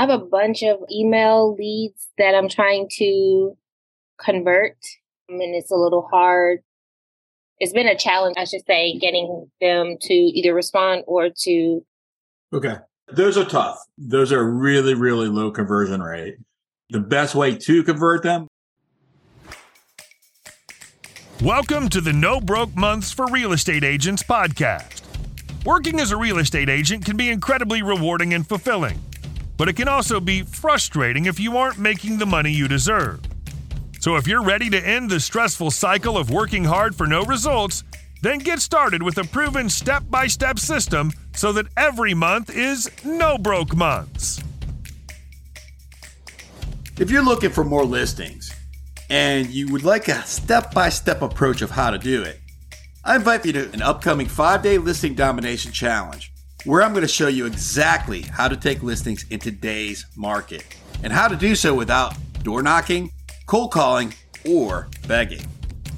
I have a bunch of email leads that I'm trying to convert. I mean, it's a little hard. It's been a challenge, I should say, getting them to either respond or to. Okay. Those are tough. Those are really, really low conversion rate. The best way to convert them. Welcome to the No Broke Months for Real Estate Agents podcast. Working as a real estate agent can be incredibly rewarding and fulfilling, but it can also be frustrating if you aren't making the money you deserve. So if you're ready to end the stressful cycle of working hard for no results, then get started with a proven step-by-step system so that every month is No Broke Months. If you're looking for more listings and you would like a step-by-step approach of how to do it, I invite you to an upcoming 5-day listing domination challenge where I'm going to show you exactly how to take listings in today's market and how to do so without door knocking, cold calling, or begging.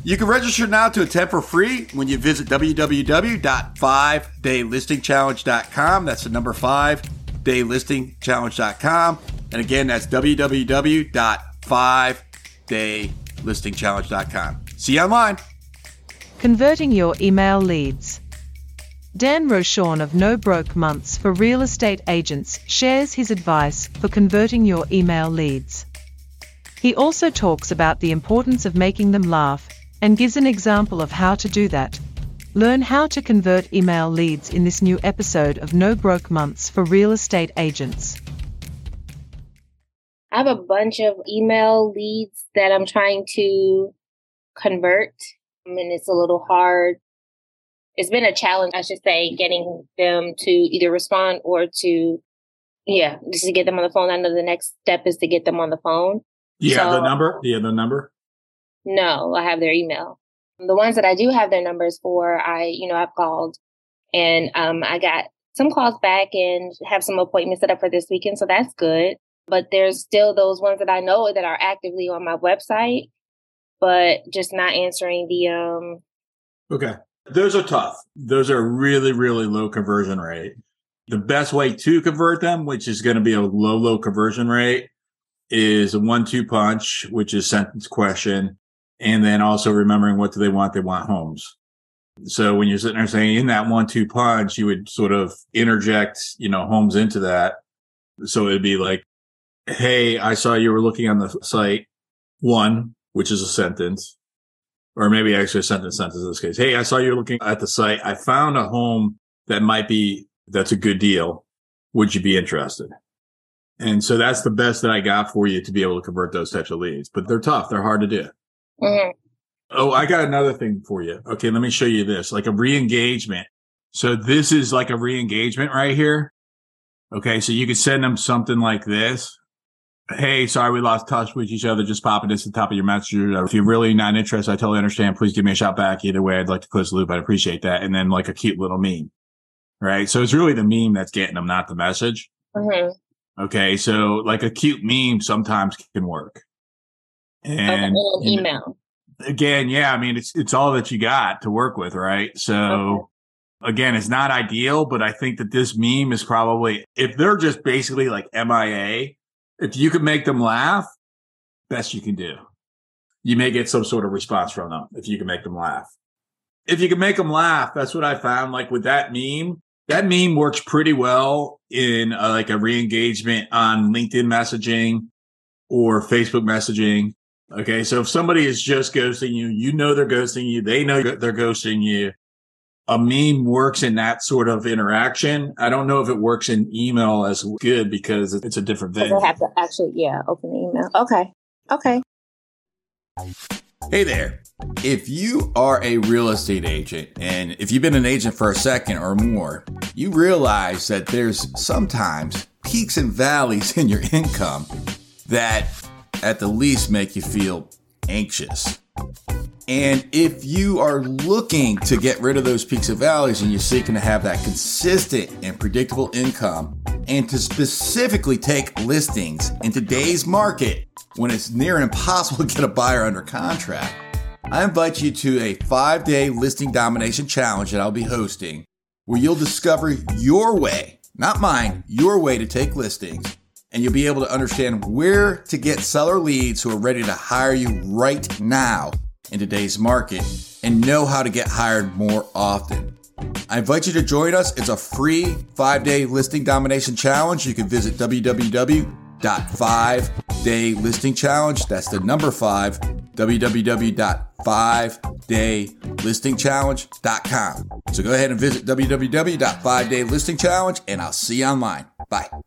You can register now to attempt for free when you visit www.5daylistingchallenge.com. That's the number 5daylistingchallenge.com. And again, that's www.5daylistingchallenge.com. See you online. Converting your email leads. Dan Rochon of No Broke Months for Real Estate Agents shares his advice for converting your email leads. He also talks about the importance of making them laugh and gives an example of how to do that. Learn how to convert email leads in this new episode of No Broke Months for Real Estate Agents. I have a bunch of email leads that I'm trying to convert. I mean, it's a little hard. It's been a challenge, I should say, getting them to either respond or to, just to get them on the phone. I know the next step is to get them on the phone. Do you have the number? No, I have their email. The ones that I do have their numbers for, I've called and I got some calls back and have some appointments set up for this weekend. So that's good. But there's still those ones that I know that are actively on my website, but just not answering the... Okay. Those are tough. Those are really, really low conversion rate. The best way to convert them, which is going to be a low conversion rate, is a 1-2 punch, which is sentence question. And then also remembering what do they want? They want homes. So when you're sitting there saying in that 1-2 punch, you would sort of interject, homes into that. So it'd be like, hey, I saw you were looking on the site one, which is a sentence, or maybe actually a sentence in this case. Hey, I saw you looking at the site. I found a home that's a good deal. Would you be interested? And so that's the best that I got for you to be able to convert those types of leads, but they're tough. They're hard to do. Mm-hmm. Oh, I got another thing for you. Okay. Let me show you this, like a re-engagement. So this is like a re-engagement right here. Okay. So you could send them something like this. Hey, sorry, we lost touch with each other. Just popping this at the top of your message. If you're really not interested, I totally understand. Please give me a shout back. Either way, I'd like to close the loop. I'd appreciate that. And then like a cute little meme, right? So it's really the meme that's getting them, not the message. Mm-hmm. Okay. So like a cute meme sometimes can work. And okay, email. Again, yeah. I mean, it's all that you got to work with, right? So Again, it's not ideal, but I think that this meme is probably, if they're just basically like MIA, if you can make them laugh, best you can do. You may get some sort of response from them if you can make them laugh. If you can make them laugh, that's what I found. Like with that meme works pretty well in like a re-engagement on LinkedIn messaging or Facebook messaging. Okay, so if somebody is just ghosting you, you know they're ghosting you, they know they're ghosting you. A meme works in that sort of interaction. I don't know if it works in email as good because it's a different thing. They have to actually, open the email. Okay. Hey there. If you are a real estate agent and if you've been an agent for a second or more, you realize that there's sometimes peaks and valleys in your income that at the least make you feel anxious. And if you are looking to get rid of those peaks and valleys and you're seeking to have that consistent and predictable income and to specifically take listings in today's market when it's near impossible to get a buyer under contract, I invite you to a 5-day listing domination challenge that I'll be hosting where you'll discover your way, not mine, your way to take listings and you'll be able to understand where to get seller leads who are ready to hire you right now in today's market and know how to get hired more often. I invite you to join us. It's a free 5-day listing domination challenge. You can visit www.5daylistingchallenge. That's the number 5, www.5daylistingchallenge.com. So go ahead and visit www.5daylistingchallenge, and I'll see you online. Bye.